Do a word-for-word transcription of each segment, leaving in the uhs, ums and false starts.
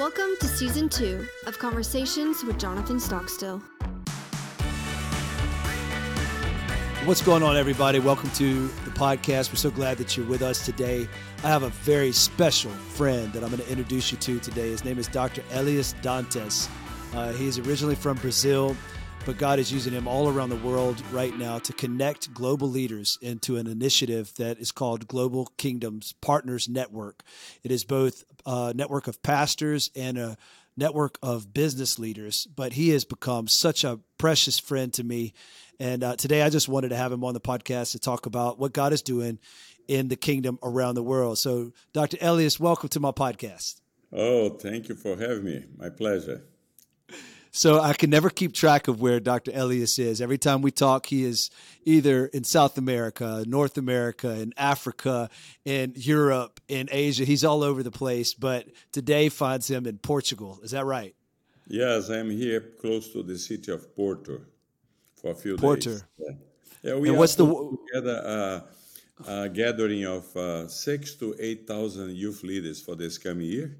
Welcome to Season two of Conversations with Jonathan Stockstill. What's going on, everybody? Welcome to the podcast. We're so glad that you're with us today. I have a very special friend that I'm going to introduce you to today. His name is Doctor Elias Dantas. Uh, he is originally from Brazil, but God is using him all around the world right now to connect global leaders into an initiative that is called Global Kingdoms Partners Network. It is both a network of pastors and a network of business leaders, but he has become such a precious friend to me. And uh, today I just wanted to have him on the podcast to talk about what God is doing in the kingdom around the world. So Doctor Elias, welcome to my podcast. Oh, thank you for having me. My pleasure. So I can never keep track of where Doctor Elias is. Every time we talk, he is either in South America, North America, in Africa, in Europe, in Asia. He's all over the place, but today finds him in Portugal. Is that right? Yes, I'm here close to the city of Porto. For a few Porter. days. Yeah. Yeah, we and what's the w- together uh, a gathering of uh, six to eight thousand youth leaders for this coming year,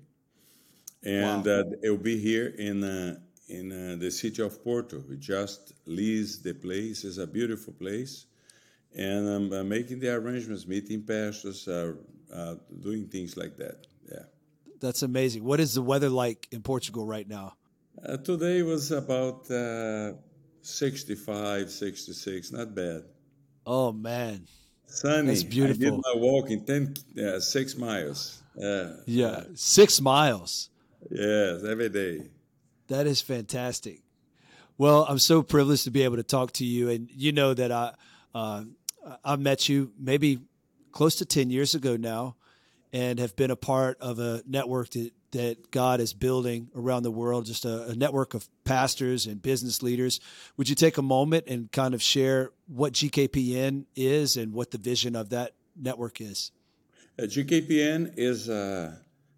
and wow. uh, it will be here in uh, in uh, the city of Porto. We just leased the place; it's a beautiful place, and I'm uh, making the arrangements, meeting pastors, uh, uh, doing things like that. Yeah, that's amazing. What is the weather like in Portugal right now? Uh, today was about. Uh, sixty-five, sixty-six, not bad. Oh, man. Sunny. That's beautiful. I did my walk in ten, uh, six miles. Uh, yeah, uh, six miles. Yes, every day. That is fantastic. Well, I'm so privileged to be able to talk to you. And you know that I, uh, I met you maybe close to ten years ago now and have been a part of a network that that God is building around the world, just a, a network of pastors and business leaders. Would you take a moment and kind of share what G K P N is and what the vision of that network is? Uh, G K P N is, uh,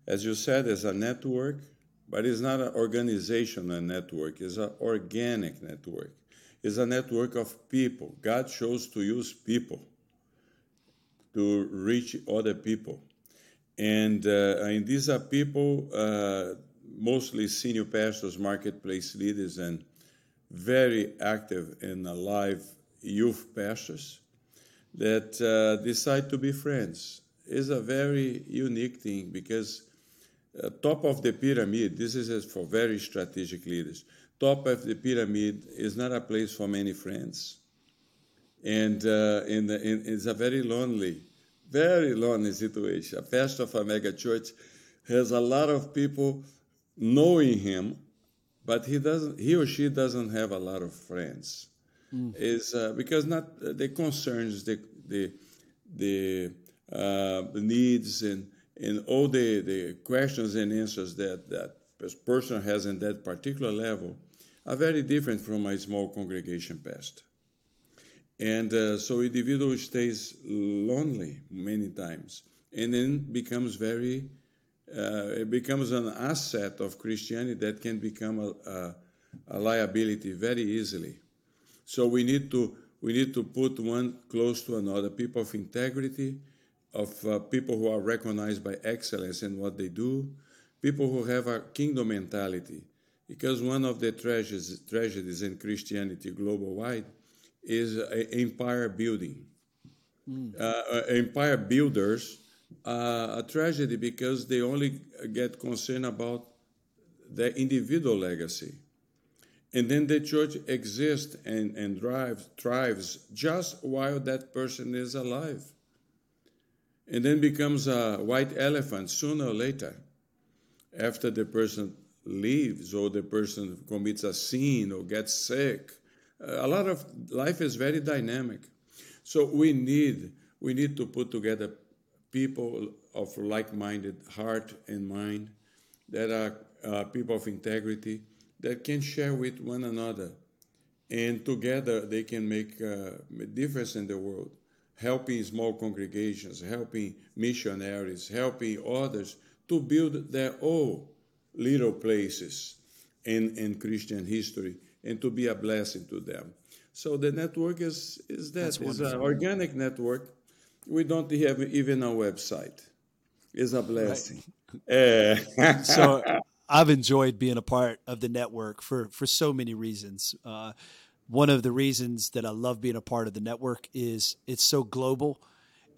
as you said, is a network, but it's not an organizational network. It's an organic network. It's a network of people. God chose to use people to reach other people. And, uh, and these are people, uh, mostly senior pastors, marketplace leaders, and very active and alive youth pastors that uh, decide to be friends. It's a very unique thing because uh, top of the pyramid, this is for very strategic leaders, top of the pyramid is not a place for many friends. And, uh, and, and it's a very lonely Very lonely situation. A pastor of a mega church has a lot of people knowing him, but he doesn't. He or she doesn't have a lot of friends. Mm. Is uh, because not uh, the concerns, the the the uh, needs, and and all the, the questions and answers that that person has in that particular level are very different from a small congregation pastor. And uh, so individual stays lonely many times, and then becomes very, uh, it becomes an asset of Christianity that can become a, a, a liability very easily. So we need to we need to put one close to another. People of integrity, of uh, people who are recognized by excellence in what they do, people who have a kingdom mentality, because one of the tragedies tragedies in Christianity global wide. Is a empire building. Mm. Uh, empire builders uh, a tragedy because they only get concerned about their individual legacy. And then the church exists and, and thrives, thrives just while that person is alive. And then becomes a white elephant sooner or later after the person leaves or the person commits a sin or gets sick. A lot of life is very dynamic. So we need we need to put together people of like-minded heart and mind that are uh, people of integrity that can share with one another. And together they can make uh, a difference in the world, helping small congregations, helping missionaries, helping others to build their own little places in, in Christian history. And to be a blessing to them. So the network is is that. It's an organic network. We don't have even a website. It's a blessing. Right. Uh. So I've enjoyed being a part of the network for, for so many reasons. Uh, one of the reasons that I love being a part of the network is it's so global,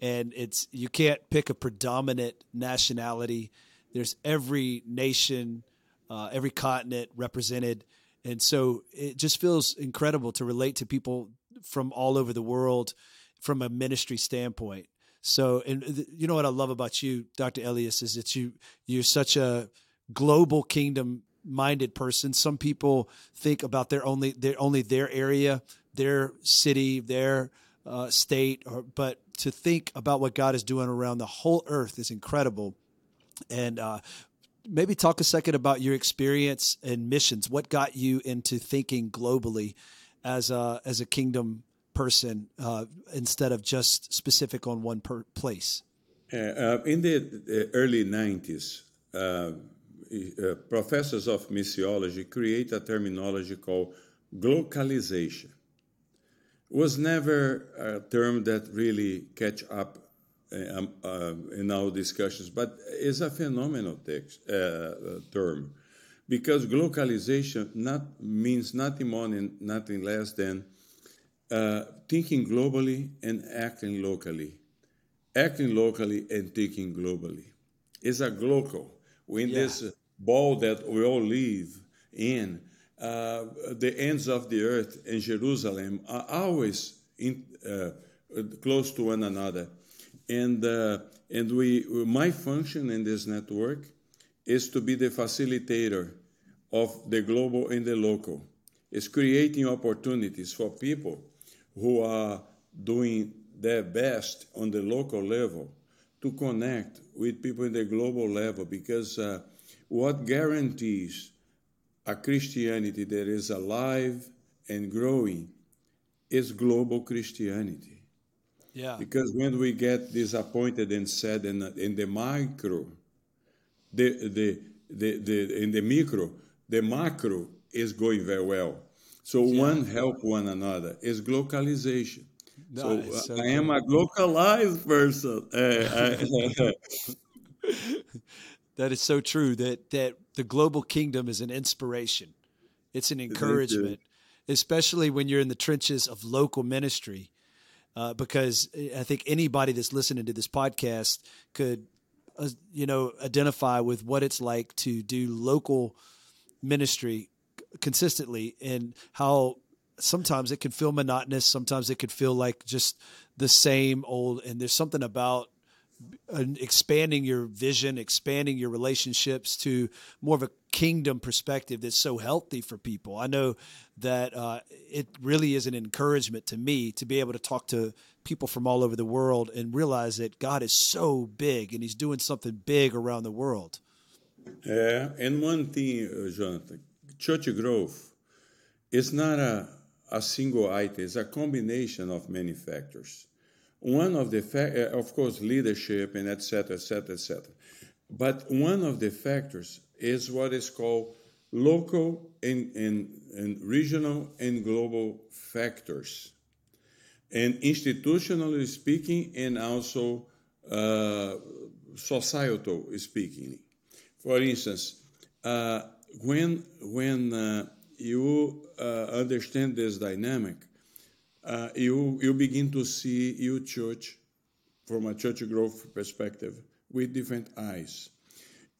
and it's, you can't pick a predominant nationality. There's every nation, uh, every continent represented. And so it just feels incredible to relate to people from all over the world from a ministry standpoint. So, and you know what I love about you, Doctor Elias, is that you, you're such a global kingdom minded person. Some people think about their only, their only their area, their city, their uh, state, or, but to think about what God is doing around the whole earth is incredible. And uh, maybe talk a second about your experience and missions. What got you into thinking globally as a, as a kingdom person uh, instead of just specific on one per place? Uh, uh, in the early nineties, uh, uh, professors of missiology create a terminology called glocalization. It was never a term that really catch up Uh, uh, in our discussions, but it's a phenomenal text, uh, term, because globalization not means nothing more and nothing less than uh, thinking globally and acting locally, acting locally and thinking globally. It's a glocal. When yeah. this ball that we all live in, uh, the ends of the earth and Jerusalem are always in, uh, close to one another. And uh, and we my function in this network is to be the facilitator of the global and the local. It's creating opportunities for people who are doing their best on the local level to connect with people in the global level, because uh, what guarantees a Christianity that is alive and growing is global Christianity. Yeah. Because when we get disappointed and sad in, in the micro, the, the the the in the micro, the macro is going very well. So yeah. one help one another is globalization. No, so uh, so I am a globalized person. Uh, I, that is so true. That that the global kingdom is an inspiration. It's an encouragement, especially when you're in the trenches of local ministry. Uh, because I think anybody that's listening to this podcast could, uh, you know, identify with what it's like to do local ministry consistently, and how sometimes it can feel monotonous. Sometimes it could feel like just the same old, and there's something about uh, expanding your vision, expanding your relationships to more of a kingdom perspective that's so healthy for people. I know that uh, it really is an encouragement to me to be able to talk to people from all over the world and realize that God is so big and he's doing something big around the world. Yeah, and one thing, uh, Jonathan, church growth is not a, a single item, it's a combination of many factors. One of the, fa- uh, of course, leadership and et cetera, et cetera, et cetera. But one of the factors is what is called local and, and, and regional and global factors. And institutionally speaking, and also uh, societal speaking. For instance, uh, when, when uh, you uh, understand this dynamic, uh, you, you begin to see your church from a church growth perspective with different eyes.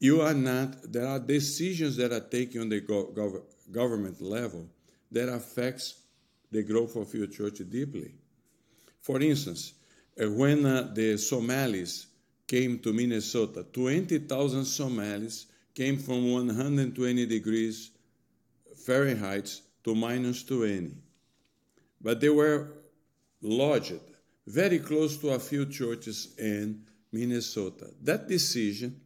You are not, there are decisions that are taken on the go- gov- government level that affects the growth of your church deeply. For instance, uh, when uh, the Somalis came to Minnesota, twenty thousand Somalis came from one hundred twenty degrees Fahrenheit to minus twenty. But they were lodged very close to a few churches in Minnesota. That decision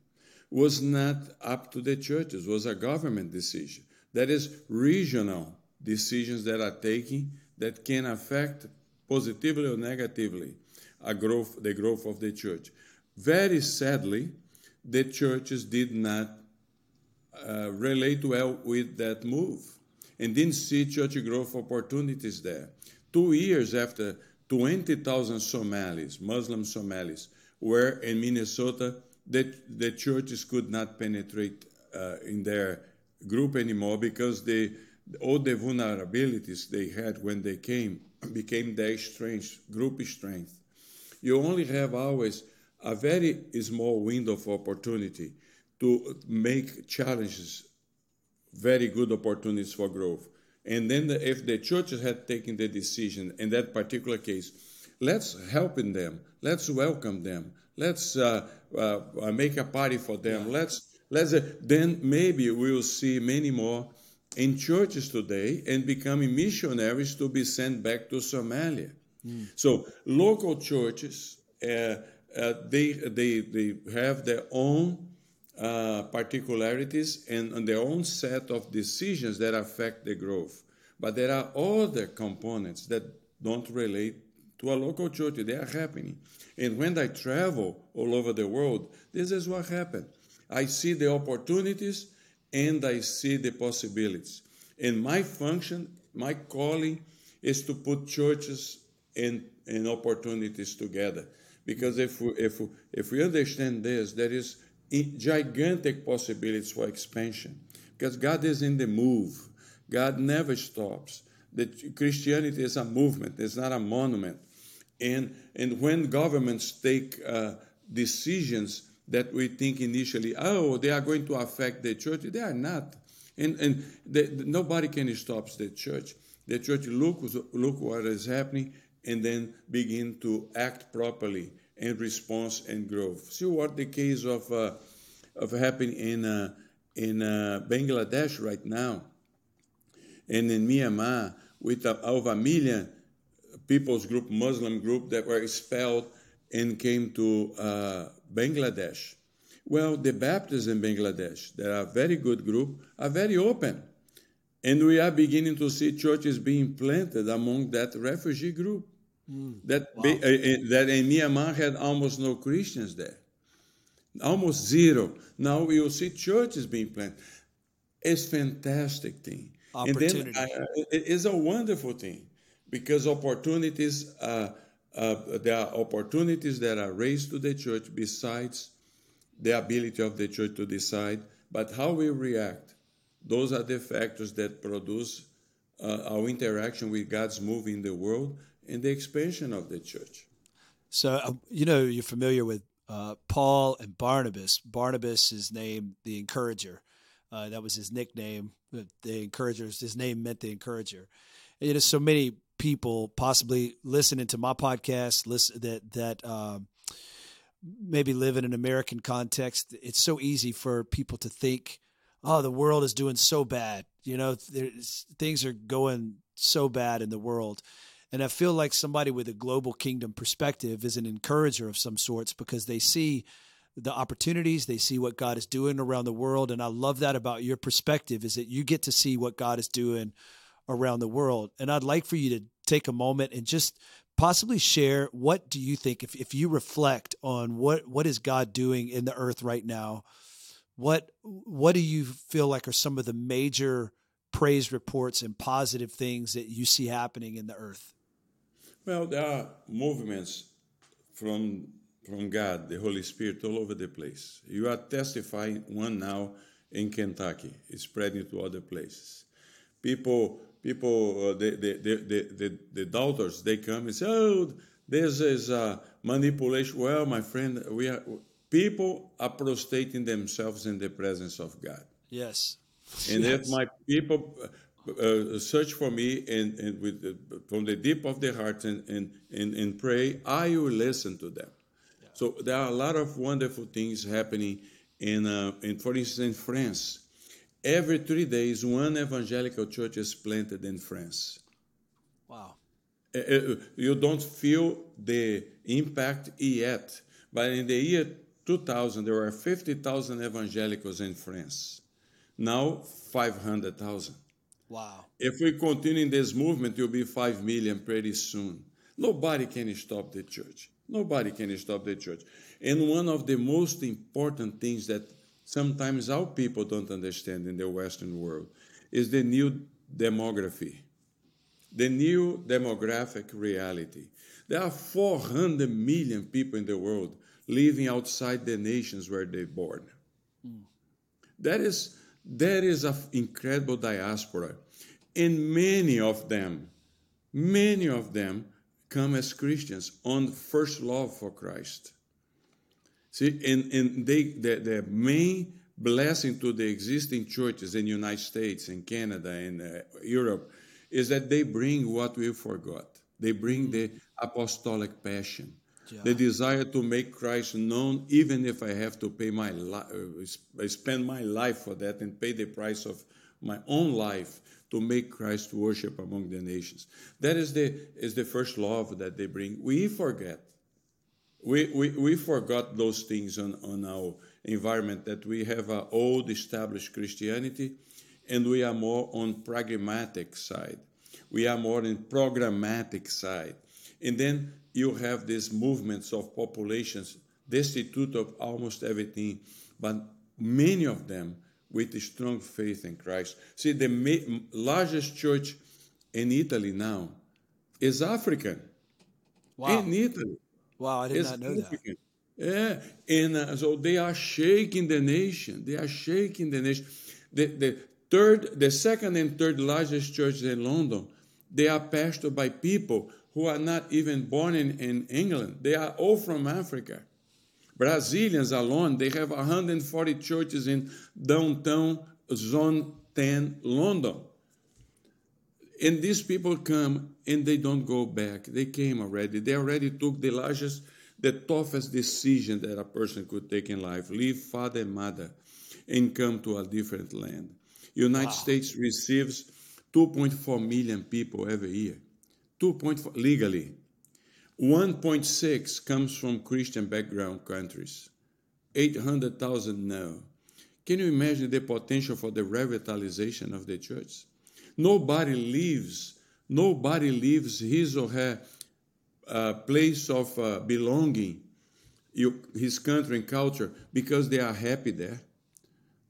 was not up to the churches, was a government decision. That is regional decisions that are taken that can affect positively or negatively a growth, the growth of the church. Very sadly, the churches did not uh, relate well with that move and didn't see church growth opportunities there. Two years after twenty thousand Somalis, Muslim Somalis, were in Minnesota, that the churches could not penetrate uh, in their group anymore, because they, all the vulnerabilities they had when they came became their strength, group strength. You only have always a very small window of opportunity to make challenges very good opportunities for growth. And then the, if the churches had taken the decision in that particular case, let's help in them, let's welcome them, let's uh, uh, make a party for them, yeah. let's, let's uh, then maybe we'll see many more in churches today and becoming missionaries to be sent back to Somalia. Mm. So local churches, uh, uh, they, they, they have their own Uh, particularities and, and their own set of decisions that affect the growth. But there are other components that don't relate to a local church. They are happening. And when I travel all over the world, this is what happened. I see the opportunities and I see the possibilities. And my function, my calling, is to put churches and, and opportunities together. Because if we, if, if we understand this, there is gigantic possibilities for expansion, because God is in the move. God never stops. The Christianity is a movement. It's not a monument. And and when governments take uh, decisions that we think initially, oh, they are going to affect the church, they are not. And and the, the, nobody can stop the church. The church look look what is happening and then begin to act properly and response and growth. See what the case of uh, of happening in uh, in uh, Bangladesh right now, and in Myanmar with uh, over a million people's group, Muslim group that were expelled and came to uh, Bangladesh. Well, the Baptists in Bangladesh, they are a very good group, are very open, and we are beginning to see churches being planted among that refugee group. Mm, that wow. be, uh, that in Myanmar had almost no Christians there, almost zero. Now we will see churches being planted. It's a fantastic thing. Opportunity. And then I, it is a wonderful thing, because opportunities, uh, uh, there are opportunities that are raised to the church besides the ability of the church to decide. But how we react, those are the factors that produce uh, our interaction with God's move in the world and the expansion of the church. So, um, you know, you're familiar with uh, Paul and Barnabas. Barnabas is named the Encourager. Uh, that was his nickname. The Encouragers, his name meant the Encourager. And, you know, so many people possibly listening to my podcast listen, that, that um, maybe live in an American context. It's so easy for people to think, oh, the world is doing so bad. You know, things are going so bad in the world. And I feel like somebody with a global kingdom perspective is an encourager of some sorts, because they see the opportunities, they see what God is doing around the world. And I love that about your perspective, is that you get to see what God is doing around the world. And I'd like for you to take a moment and just possibly share, what do you think, if, if you reflect on what, what is God doing in the earth right now, what, what do you feel like are some of the major praise reports and positive things that you see happening in the earth? Well, there are movements from from God, the Holy Spirit, all over the place. You are testifying one now in Kentucky. It's spreading to other places. People, people, uh, the, the, the, the, the, the doubters, they come and say, oh, this is uh, manipulation. Well, my friend, we are people are prostrating themselves in the presence of God. Yes. And yes. If my people uh, search for me and, and with the, from the deep of their hearts and, and, and, and pray, I will listen to them. Yeah. So there are a lot of wonderful things happening in, uh, in, for instance, in France. Every three days, one evangelical church is planted in France. Wow. Uh, you don't feel the impact yet, but in the year two thousand, there were fifty thousand evangelicals in France. Now, five hundred thousand. Wow. If we continue in this movement, you'll be five million pretty soon. Nobody can stop the church. Nobody can stop the church. And one of the most important things that sometimes our people don't understand in the Western world is the new demography, the new demographic reality. There are four hundred million people in the world living outside the nations where they're born. Mm. That is, that is an incredible diaspora. And many of them, many of them come as Christians on first love for Christ. See, and, and they, the, the main blessing to the existing churches in the United States and Canada and uh, Europe is that they bring what we forgot. They bring the apostolic passion, yeah. the desire to make Christ known, even if I have to pay my li- spend my life for that and pay the price of my own life to make Christ worship among the nations. That is the is the first love that they bring. We forget. We we, we forgot those things on, on our environment, that we have an old established Christianity and we are more on pragmatic side. We are more in programmatic side. And then you have these movements of populations destitute of almost everything, but many of them with a strong faith in Christ. See, the ma- largest church in Italy now is African. Wow. In Italy. Wow, I did not know African. That. Yeah, and uh, so they are shaking the nation. They are shaking the nation. The, the Third, the second and third largest churches in London, they are pastored by people who are not even born in, in England. They are all from Africa. Brazilians alone, they have one hundred forty churches in downtown Zone ten London. And these people come and they don't go back. They came already. They already took the largest, the toughest decision that a person could take in life. Leave father and mother and come to a different land. United wow. States receives two point four million people every year, two point four legally. one point six comes from Christian background countries, eight hundred thousand now. Can you imagine the potential for the revitalization of the church? Nobody leaves, nobody leaves his or her uh, place of uh, belonging, you, his country and culture, because they are happy there.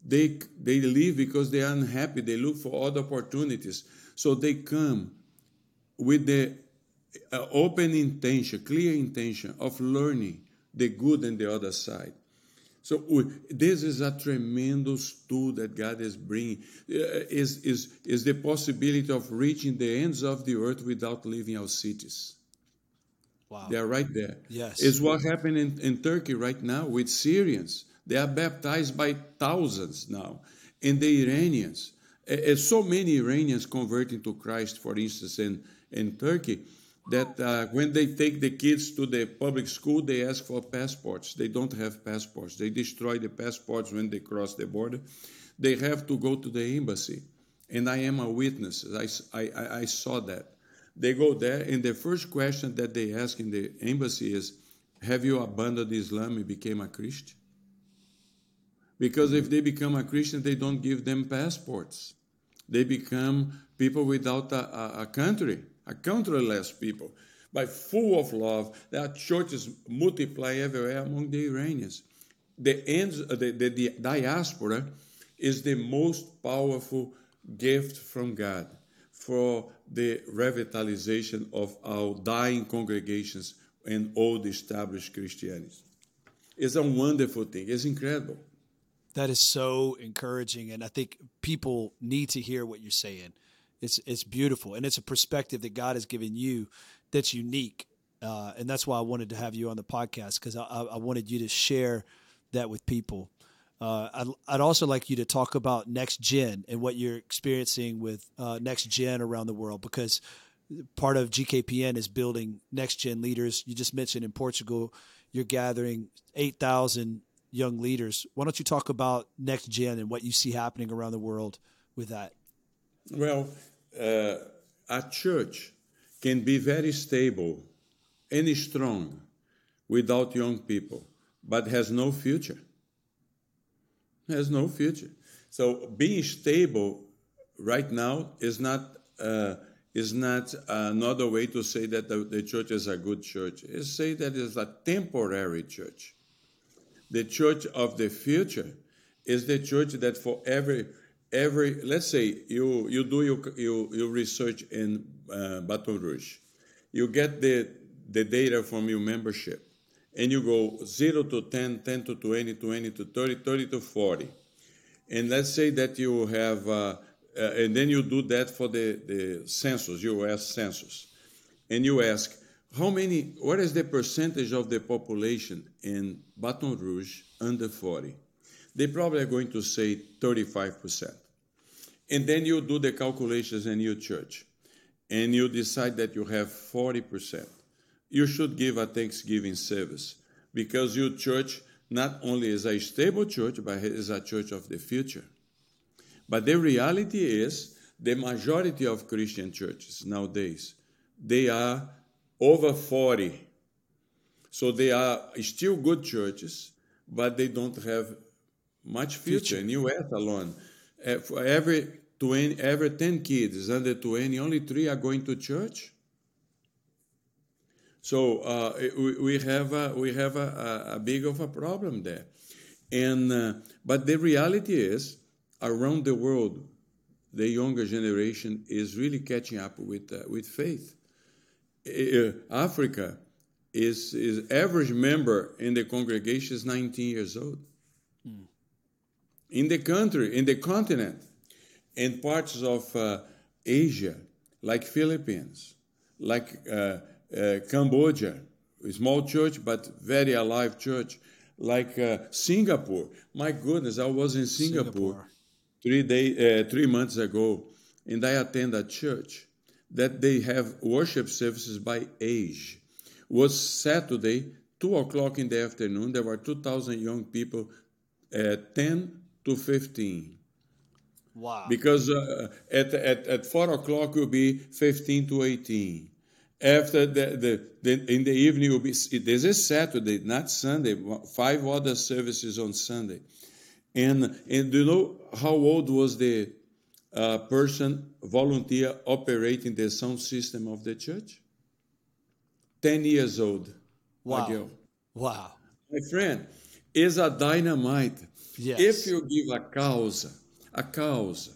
They they leave because they are unhappy. They look for other opportunities. So they come with the uh, open intention, clear intention of learning the good and the other side. So we, this is a tremendous tool that God is bringing. Uh, is is is the possibility of reaching the ends of the earth without leaving our cities. Wow, they are right there. Yes, it's what happened in, in Turkey right now with Syrians. They are baptized by thousands now. And the Iranians, and so many Iranians converting to Christ, for instance, in, in Turkey, that uh, when they take the kids to the public school, they ask for passports. They don't have passports. They destroy the passports when they cross the border. They have to go to the embassy. And I am a witness. I, I, I saw that. They go there, and the first question that they ask in the embassy is, have you abandoned Islam and became a Christian? Because if they become a Christian, they don't give them passports. They become people without a, a, a country, a countryless people, but full of love. There are churches multiply everywhere among the Iranians. The, ends, the, the, the diaspora is the most powerful gift from God for the revitalization of our dying congregations and old established Christianity. It's a wonderful thing. It's incredible. That is so encouraging, and I think people need to hear what you're saying. It's it's beautiful, and it's a perspective that God has given you that's unique, uh, and that's why I wanted to have you on the podcast, because I, I wanted you to share that with people. Uh, I'd, I'd also like you to talk about Next Gen and what you're experiencing with uh, Next Gen around the world, because part of G K P N is building Next Gen leaders. You just mentioned in Portugal, you're gathering eight thousand young leaders. Why don't you talk about Next Gen and what you see happening around the world with that? Well, uh, a church can be very stable and strong without young people, but has no future. Has no future. So being stable right now is not uh, is not another way to say that the, the church is a good church. It's say that it's a temporary church. The church of the future is the church that for every, every let's say you, you do your, your, your research in uh, Baton Rouge. You get the, the data from your membership, and you go zero to ten, ten to twenty, twenty to thirty, thirty to forty. And let's say that you have, uh, uh, and then you do that for the, the census, U S census. And you ask, how many, what is the percentage of the population in Baton Rouge under forty? They probably are going to say thirty-five percent. And then you do the calculations in your church, and you decide that you have forty percent. You should give a Thanksgiving service, because your church not only is a stable church, but is a church of the future. But the reality is, the majority of Christian churches nowadays, they are over forty. So they are still good churches, but they don't have much future. In the U S alone, for every twenty, every ten kids under twenty, only three are going to church. So uh, we, we have a, we have a, a big of a problem there, and uh, but the reality is, around the world, the younger generation is really catching up with uh, with faith. Uh, Africa is is average member in the congregation is nineteen years old. Mm. In the country, in the continent, in parts of uh, Asia, like Philippines, like uh, uh, Cambodia, a small church but very alive church, like uh, Singapore. My goodness, I was in Singapore, Singapore. three day, uh, three months ago, and I attend a church that they have worship services by age. It was Saturday, two o'clock in the afternoon. There were two thousand young people, uh, ten. to fifteen. Wow. Because uh, at, at at four o'clock will be fifteen to eighteen. After the, the, the in the evening will be, this is Saturday, not Sunday, five other services on Sunday. And, and do you know how old was the uh, person, volunteer, operating the sound system of the church? ten years old. Wow. Ago. Wow. My friend, is a dynamite. Yes. If you give a causa, a causa,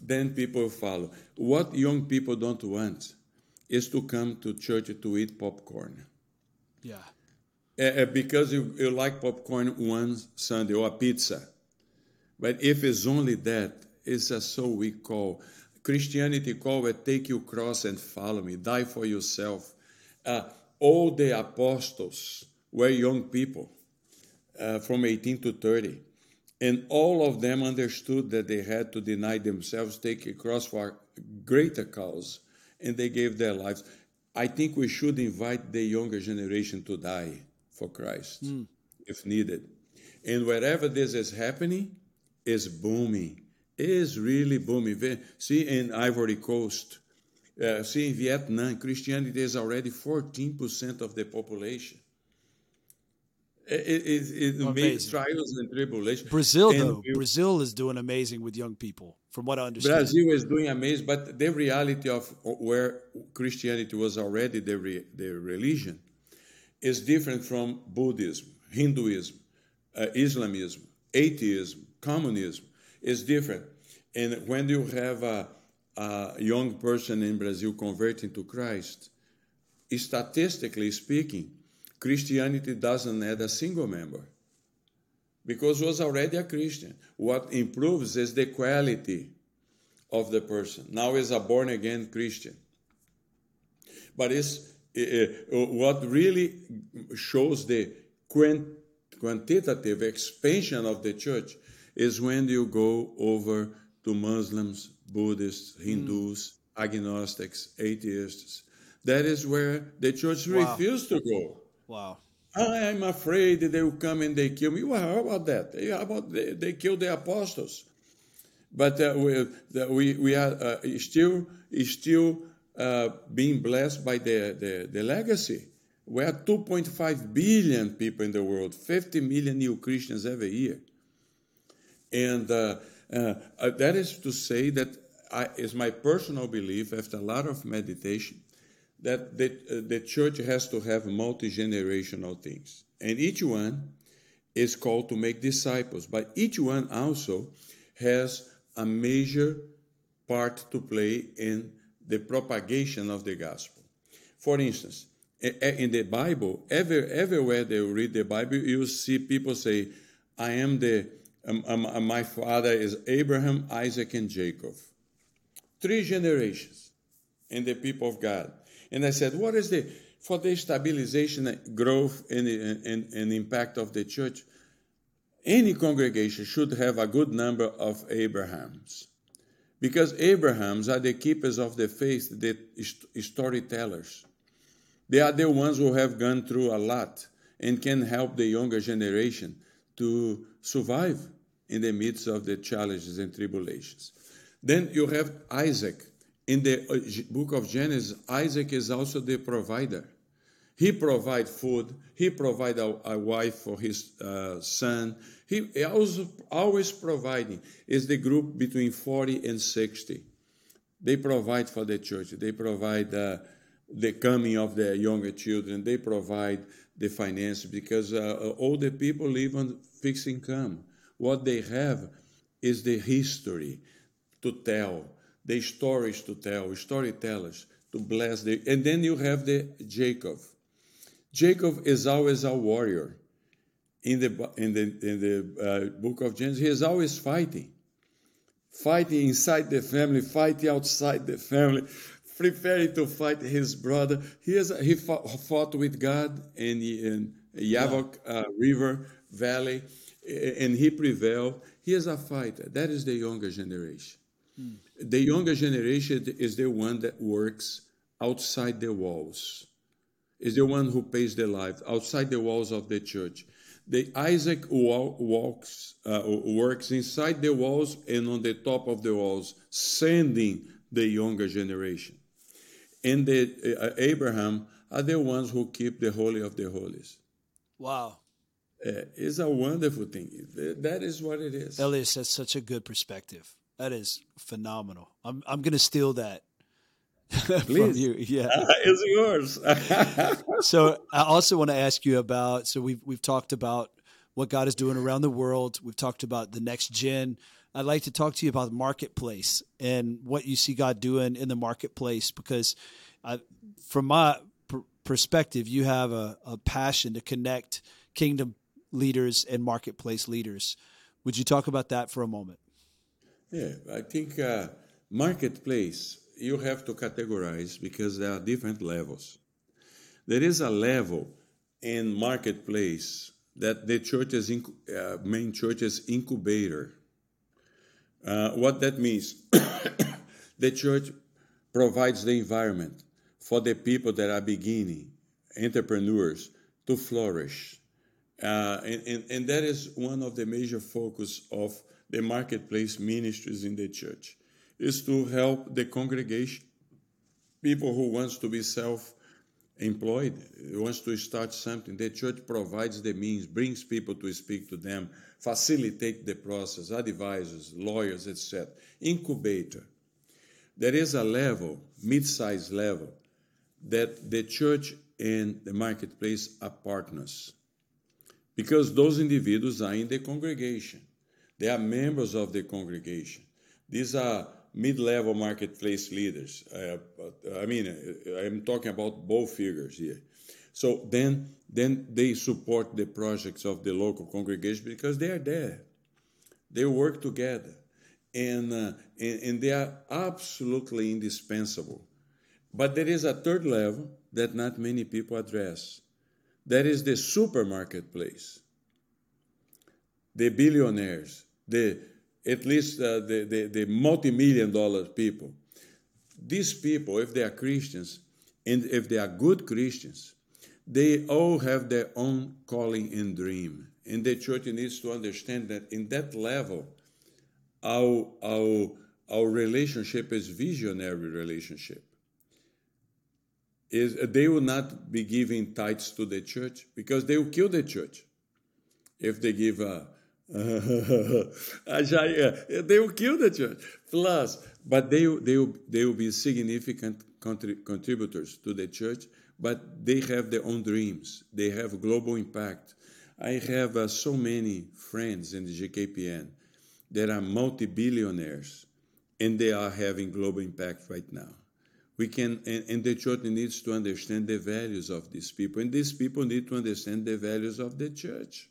then people follow. What young people don't want is to come to church to eat popcorn. Yeah. Uh, because you, you like popcorn one Sunday or a pizza. But if it's only that, it's a so weak call. Christianity call it, take your cross and follow me, die for yourself. Uh, all the apostles were young people. Uh, from eighteen to thirty. And all of them understood that they had to deny themselves, take a cross for a greater cause, and they gave their lives. I think we should invite the younger generation to die for Christ, mm. if needed. And wherever this is happening, it's booming. It is really booming. See, in Ivory Coast, uh, see, in Vietnam, Christianity is already fourteen percent of the population. It, it, it made trials and tribulations. Brazil, and though, we, Brazil is doing amazing with young people, from what I understand. Brazil is doing amazing, but the reality of where Christianity was already the, re, the religion is different from Buddhism, Hinduism, uh, Islamism, atheism, communism. It's different. And when you have a, a young person in Brazil converting to Christ, statistically speaking, Christianity doesn't add a single member because was already a Christian. What improves is the quality of the person. Now is a born-again Christian. But it's, uh, what really shows the quant- quantitative expansion of the church is when you go over to Muslims, Buddhists, Hindus, mm. agnostics, atheists. That is where the church wow. refused to go. Wow. I'm afraid that they will come and they kill me. Well, how about that? How about they, they kill the apostles? But uh, we, the, we we are uh, still still uh, being blessed by the, the, the legacy. We have two point five billion people in the world, fifty million new Christians every year. And uh, uh, that is to say that I, it's my personal belief, after a lot of meditation, that the, uh, the church has to have multi-generational things. And each one is called to make disciples, but each one also has a major part to play in the propagation of the gospel. For instance, in the Bible, every, everywhere they read the Bible, you see people say, I am the um, um, my father is Abraham, Isaac, and Jacob. Three generations in the people of God. And I said, what is the, for the stabilization, growth, and, and, and impact of the church, any congregation should have a good number of Abrahams. Because Abrahams are the keepers of the faith, the storytellers. They are the ones who have gone through a lot and can help the younger generation to survive in the midst of the challenges and tribulations. Then you have Isaac. In the book of Genesis, Isaac is also the provider. He provides food. He provides a, a wife for his uh, son. He, he also always providing. Is the group between forty and sixty. They provide for the church. They provide uh, the coming of their younger children. They provide the finances because uh, older people live on fixed income. What they have is the history to tell, the stories to tell, storytellers to bless. The, and then you have the Jacob. Jacob is always a warrior. In the in the in the uh, book of Genesis, he is always fighting, fighting inside the family, fighting outside the family, preparing to fight his brother. He is he fought, fought with God in, in Yabok uh, River Valley, and he prevailed. He is a fighter. That is the younger generation. Hmm. The younger generation is the one that works outside the walls. Is the one who pays the life outside the walls of the church. The Isaac walks, uh, works inside the walls and on the top of the walls, sending the younger generation. And the uh, Abraham are the ones who keep the holy of the holies. Wow. Uh, it's a wonderful thing. That is what it is. Elias, that's such a good perspective. That is phenomenal. I'm I'm going to steal that. Please. From you. Yeah. Uh, it's yours. So I also want to ask you about, so we've, we've talked about what God is doing around the world. We've talked about the next gen. I'd like to talk to you about the marketplace and what you see God doing in the marketplace, because I, from my pr- perspective, you have a, a passion to connect kingdom leaders and marketplace leaders. Would you talk about that for a moment? Yeah, I think uh, marketplace, you have to categorize because there are different levels. There is a level in marketplace that the church's inc- uh, main church's incubator. Uh, what that means, the church provides the environment for the people that are beginning, entrepreneurs, to flourish. Uh, and, and, and that is one of the major focus of the marketplace ministries in the church, is to help the congregation, people who wants to be self-employed, wants to start something. The church provides the means, brings people to speak to them, facilitate the process, advisors, lawyers, et cetera. Incubator. There is a level, mid-sized level, that the church and the marketplace are partners, because those individuals are in the congregation. They are members of the congregation. These are mid-level marketplace leaders. Uh, I mean, I'm talking about both figures here. So then, then they support the projects of the local congregation because they are there. They work together, and uh, and, and they are absolutely indispensable. But there is a third level that not many people address. That is the super marketplace. The billionaires, the at least uh, the, the, the multi-million dollar people. These people, if they are Christians, and if they are good Christians, they all have their own calling and dream. And the church needs to understand that in that level, our, our, our relationship is visionary relationship. Is, they will not be giving tithes to the church because they will kill the church if they give a... they will kill the church. Plus, but they they will, they will be significant contrib- contributors to the church. But they have their own dreams. They have global impact. I have uh, so many friends in the G K P N that are multi-billionaires, and they are having global impact right now. We can, and, and the church needs to understand the values of these people, and these people need to understand the values of the church,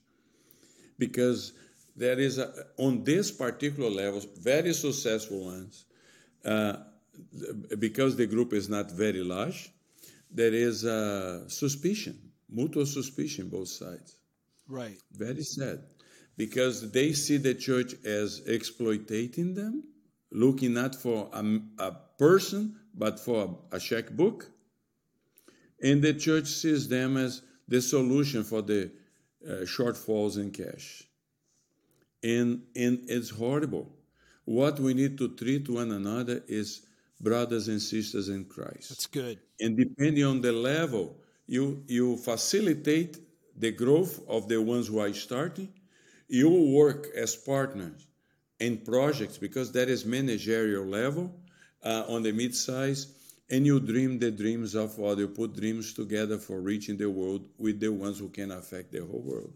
because there is, a, on this particular level, very successful ones, uh, because the group is not very large, there is a suspicion, mutual suspicion, both sides. Right. Very sad, because they see the church as exploiting them, looking not for a, a person, but for a, a checkbook. And the church sees them as the solution for the uh, shortfalls in cash. And, and it's horrible. What we need to treat one another is brothers and sisters in Christ. That's good. And depending on the level, you, you facilitate the growth of the ones who are starting. You work as partners in projects, because that is managerial level uh, on the mid-size. And you dream the dreams of others. You put dreams together for reaching the world with the ones who can affect the whole world.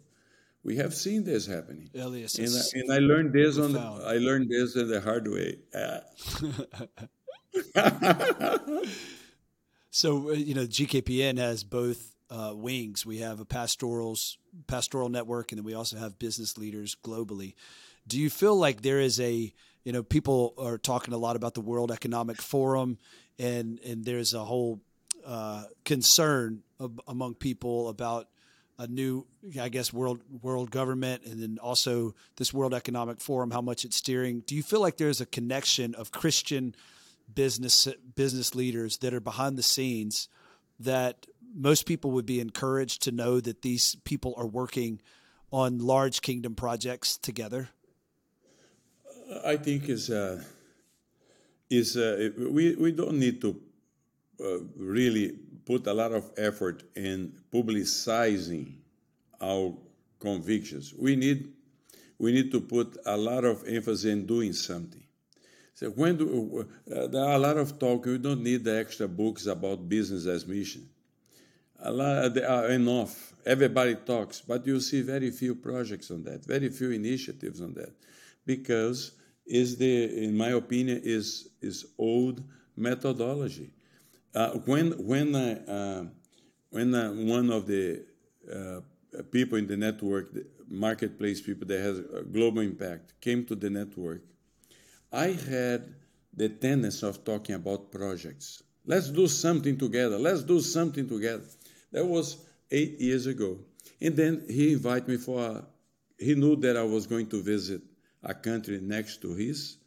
We have seen this happening. Elias, and, I, and I learned this profound. on the, I learned this in the hard way. Uh. So you know, G K P N has both uh, wings. We have a pastorals pastoral network, and then we also have business leaders globally. Do you feel like there is a, you know, people are talking a lot about the World Economic Forum, and and there's a whole uh, concern ab- among people about a new, I guess, world world government, and then also this World Economic Forum, how much it's steering. Do you feel like there's a connection of Christian business business leaders that are behind the scenes that most people would be encouraged to know that these people are working on large kingdom projects together? I think is uh, is uh, we we don't need to uh, really put a lot of effort in publicizing our convictions. We need we need to put a lot of emphasis in doing something. So when do, uh, there are a lot of talk, we don't need the extra books about business as mission. A lot, they are enough. Everybody talks, but you see very few projects on that, very few initiatives on that, because is the, in my opinion, is is old methodology. Uh, when when I, uh, when I, one of the uh, people in the network, the marketplace people that has a global impact, came to the network, I had the tendency of talking about projects. Let's do something together. Let's do something together. That was eight years ago. And then he invited me for a, he knew that I was going to visit a country next to his,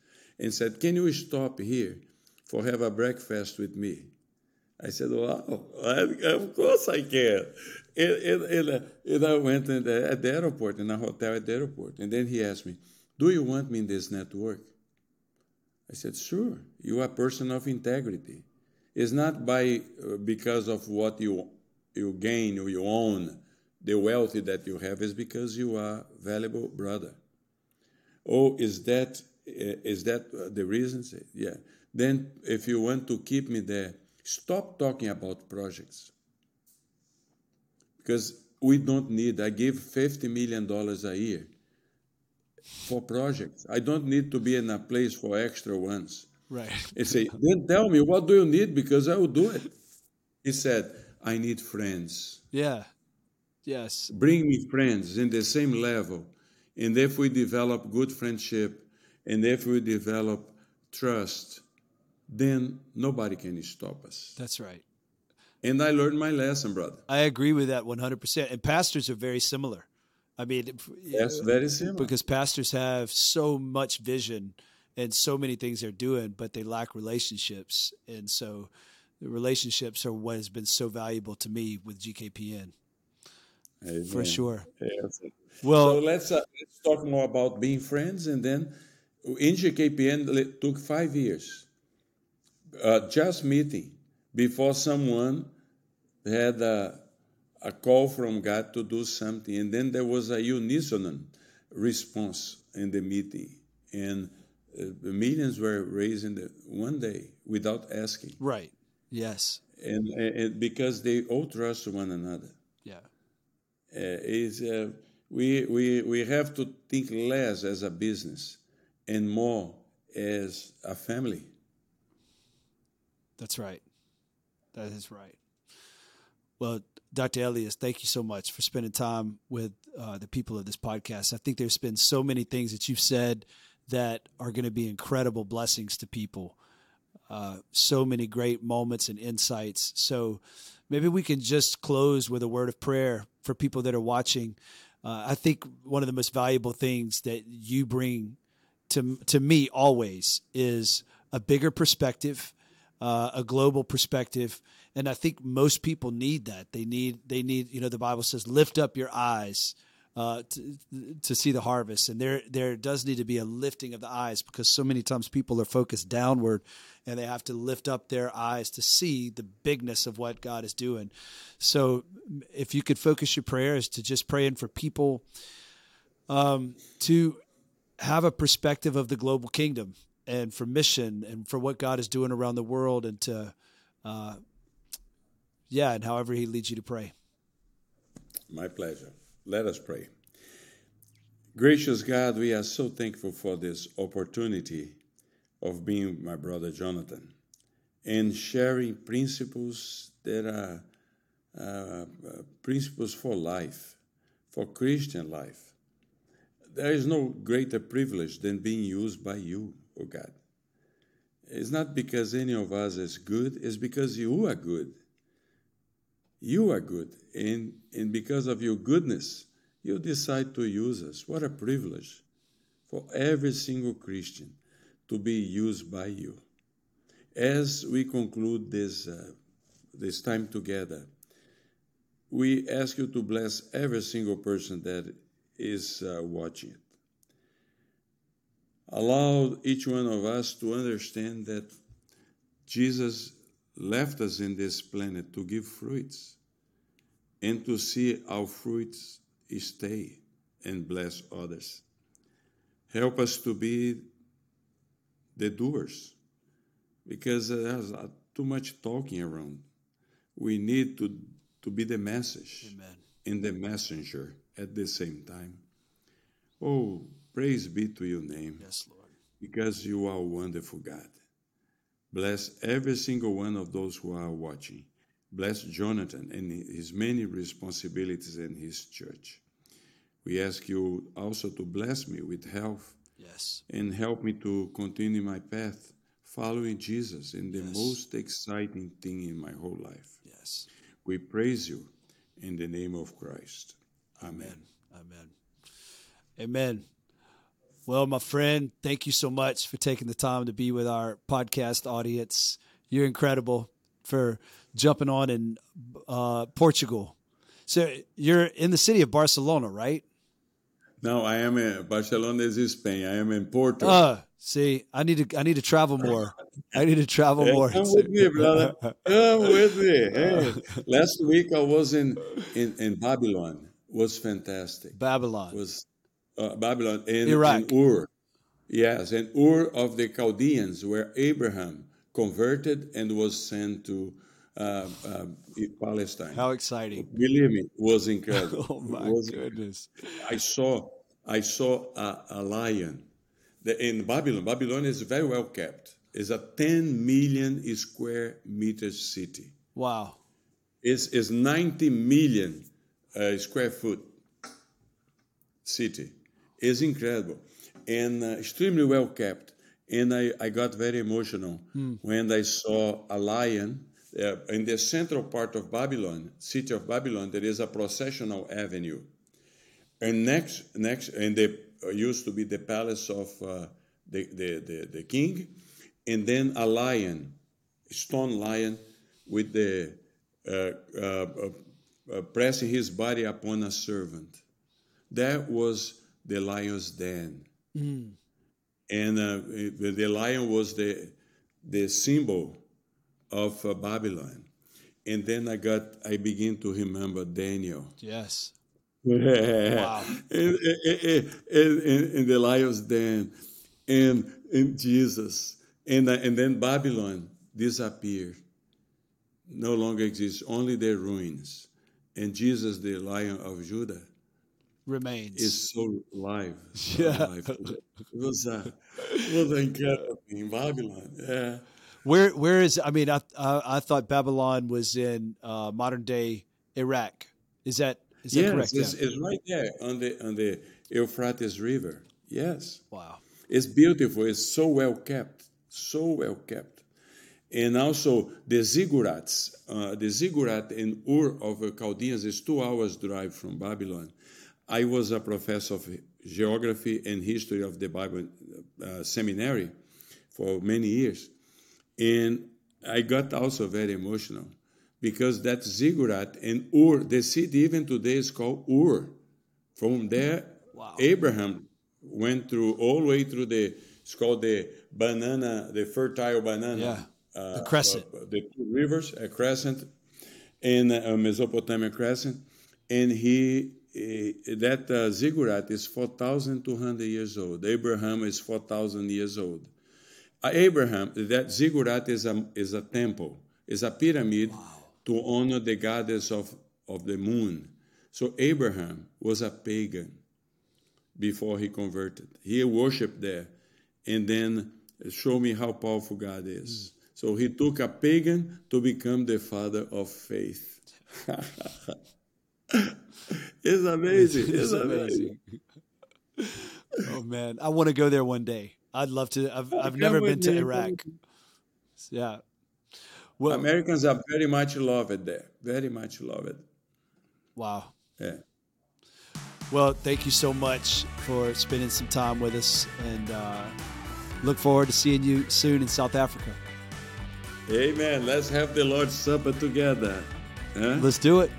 and said, can you stop here for have a breakfast with me? I said, wow, I, of course I can. And, and, and, uh, and I went in the, at the airport, in a hotel at the airport. And then he asked me, do you want me in this network? I said, sure, you are a person of integrity. It's not by uh, because of what you you gain or you own, the wealth that you have, is because you are valuable brother. Oh, is that is that the reason? Yeah. Then if you want to keep me there, stop talking about projects. Because we don't need, I give fifty million dollars a year for projects. I don't need to be in a place for extra ones. Right. They say, then tell me, what do you need? Because I will do it. He said, I need friends. Yeah. Yes. Bring me friends in the same level. And if we develop good friendship, and if we develop trust, then nobody can stop us. That's right. And I learned my lesson, brother. I agree with that one hundred percent. And pastors are very similar. I mean, yes, very similar. Because pastors have so much vision and so many things they're doing, but they lack relationships. And so the relationships are what has been so valuable to me with G K P N. Amen. For sure. Yes. Well, so let's uh, let's talk more about being friends, and then in G K P N it took five years, uh, just meeting before someone had a, a call from God to do something, and then there was a unison response in the meeting, and uh, millions were raised in the, one day without asking. Right. Yes. And, and because they all trust one another. Yeah. Uh, is uh, we we we have to think less as a business and more as a family. That's right. That is right. Well, Doctor Elias, thank you so much for spending time with uh, the people of this podcast. I think there's been so many things that you've said that are going to be incredible blessings to people. Uh, so many great moments and insights. So maybe we can just close with a word of prayer for people that are watching. Uh, I think one of the most valuable things that you bring to to me always is a bigger perspective, uh, a global perspective. And I think most people need that. They need, they need, you know, the Bible says, lift up your eyes uh, to, to see the harvest. And there, there does need to be a lifting of the eyes, because so many times people are focused downward and they have to lift up their eyes to see the bigness of what God is doing. So if you could focus your prayers to just praying for people um, to have a perspective of the global kingdom and for mission and for what God is doing around the world, and to, uh, Yeah, and however he leads you to pray. My pleasure. Let us pray. Gracious God, we are so thankful for this opportunity of being with my brother Jonathan and sharing principles that are uh, principles for life, for Christian life. There is no greater privilege than being used by you, oh God. It's not because any of us is good, it's because you are good. You are good, and, and because of your goodness, you decide to use us. What a privilege for every single Christian to be used by you. As we conclude this, uh, this time together, we ask you to bless every single person that is uh, watching. Allow each one of us to understand that Jesus left us in this planet to give fruits and to see our fruits stay and bless others. Help us to be the doers, because there's too much talking around. We need to, to be the message. Amen. And the messenger at the same time. Oh, praise be to your name. Yes, Lord. Because you are a wonderful God. Bless every single one of those who are watching. Bless Jonathan and his many responsibilities in his church. We ask you also to bless me with health. Yes. And help me to continue my path following Jesus in the yes. most exciting thing in my whole life. Yes. We praise you in the name of Christ. Amen. Amen. Amen. Well, my friend, thank you so much for taking the time to be with our podcast audience. You're incredible for jumping on in uh, Portugal. So you're in the city of Barcelona, right? No, I am in Barcelona, is Spain. I am in Porto. Uh, see, I need to I need to travel more. I need to travel hey, more. Come with me, brother. Come with me. Hey. Last week I was in, in, in Babylon. It was fantastic. Babylon. It was Uh, Babylon and, and Ur. Yes, and Ur of the Chaldeans, where Abraham converted and was sent to uh, uh, Palestine. How exciting. Believe me, it was incredible. Oh, my was, goodness. I saw I saw a, a lion. The, in Babylon, Babylon is very well kept. It's a ten million square meters city. Wow. It's, it's ninety million uh, square foot city. Is incredible and uh, extremely well kept. And I, I got very emotional mm. when I saw a lion uh, in the central part of Babylon, city of Babylon. There is a processional avenue, and next, next, and they used to be the palace of uh, the, the the the king, and then a lion, stone lion, with the uh, uh, uh, pressing his body upon a servant. That was the lion's den, mm. and uh, the lion was the the symbol of uh, Babylon. And then I got, I begin to remember Daniel. Yes. Wow. And, and, and, and the lion's den, and, and Jesus, and uh, and then Babylon disappeared, no longer exists, only the ruins, and Jesus, the Lion of Judah, remains. It's so alive. So yeah. Alive. It was uh, it was incredible in Babylon. Yeah. Where where is I mean I I, I thought Babylon was in uh, modern day Iraq. Is that is that yes, correct? Yes, it's, it's right there on the on the Euphrates River. Yes. Wow. It's beautiful. It's so well kept. So well kept. And also the ziggurats, uh, the ziggurat in Ur of the Chaldeans is two hours drive from Babylon. I was a professor of geography and history of the Bible uh, seminary for many years. And I got also very emotional because that ziggurat in Ur, the city even today is called Ur. From there, wow. Abraham went through all the way through the, it's called the banana, the fertile banana. Yeah. Uh, the crescent, uh, the two rivers, a crescent, and a Mesopotamian crescent, and he uh, that uh, ziggurat is four thousand two hundred years old. Abraham is four thousand years old. Uh, Abraham, that ziggurat is a is a temple, is a pyramid wow. to honor the goddess of, of the moon. So Abraham was a pagan before he converted. He worshipped there, and then show me how powerful God is. Mm. So he took a pagan to become the father of faith. It's amazing. It's, it's amazing. amazing. Oh, man. I want to go there one day. I'd love to. I've, I've never been to Iraq. Yeah. Well, Americans are very much loved there. Very much loved. Wow. Yeah. Well, thank you so much for spending some time with us, and uh, look forward to seeing you soon in South Africa. Amen. Let's have the Lord's Supper together. Huh? Let's do it.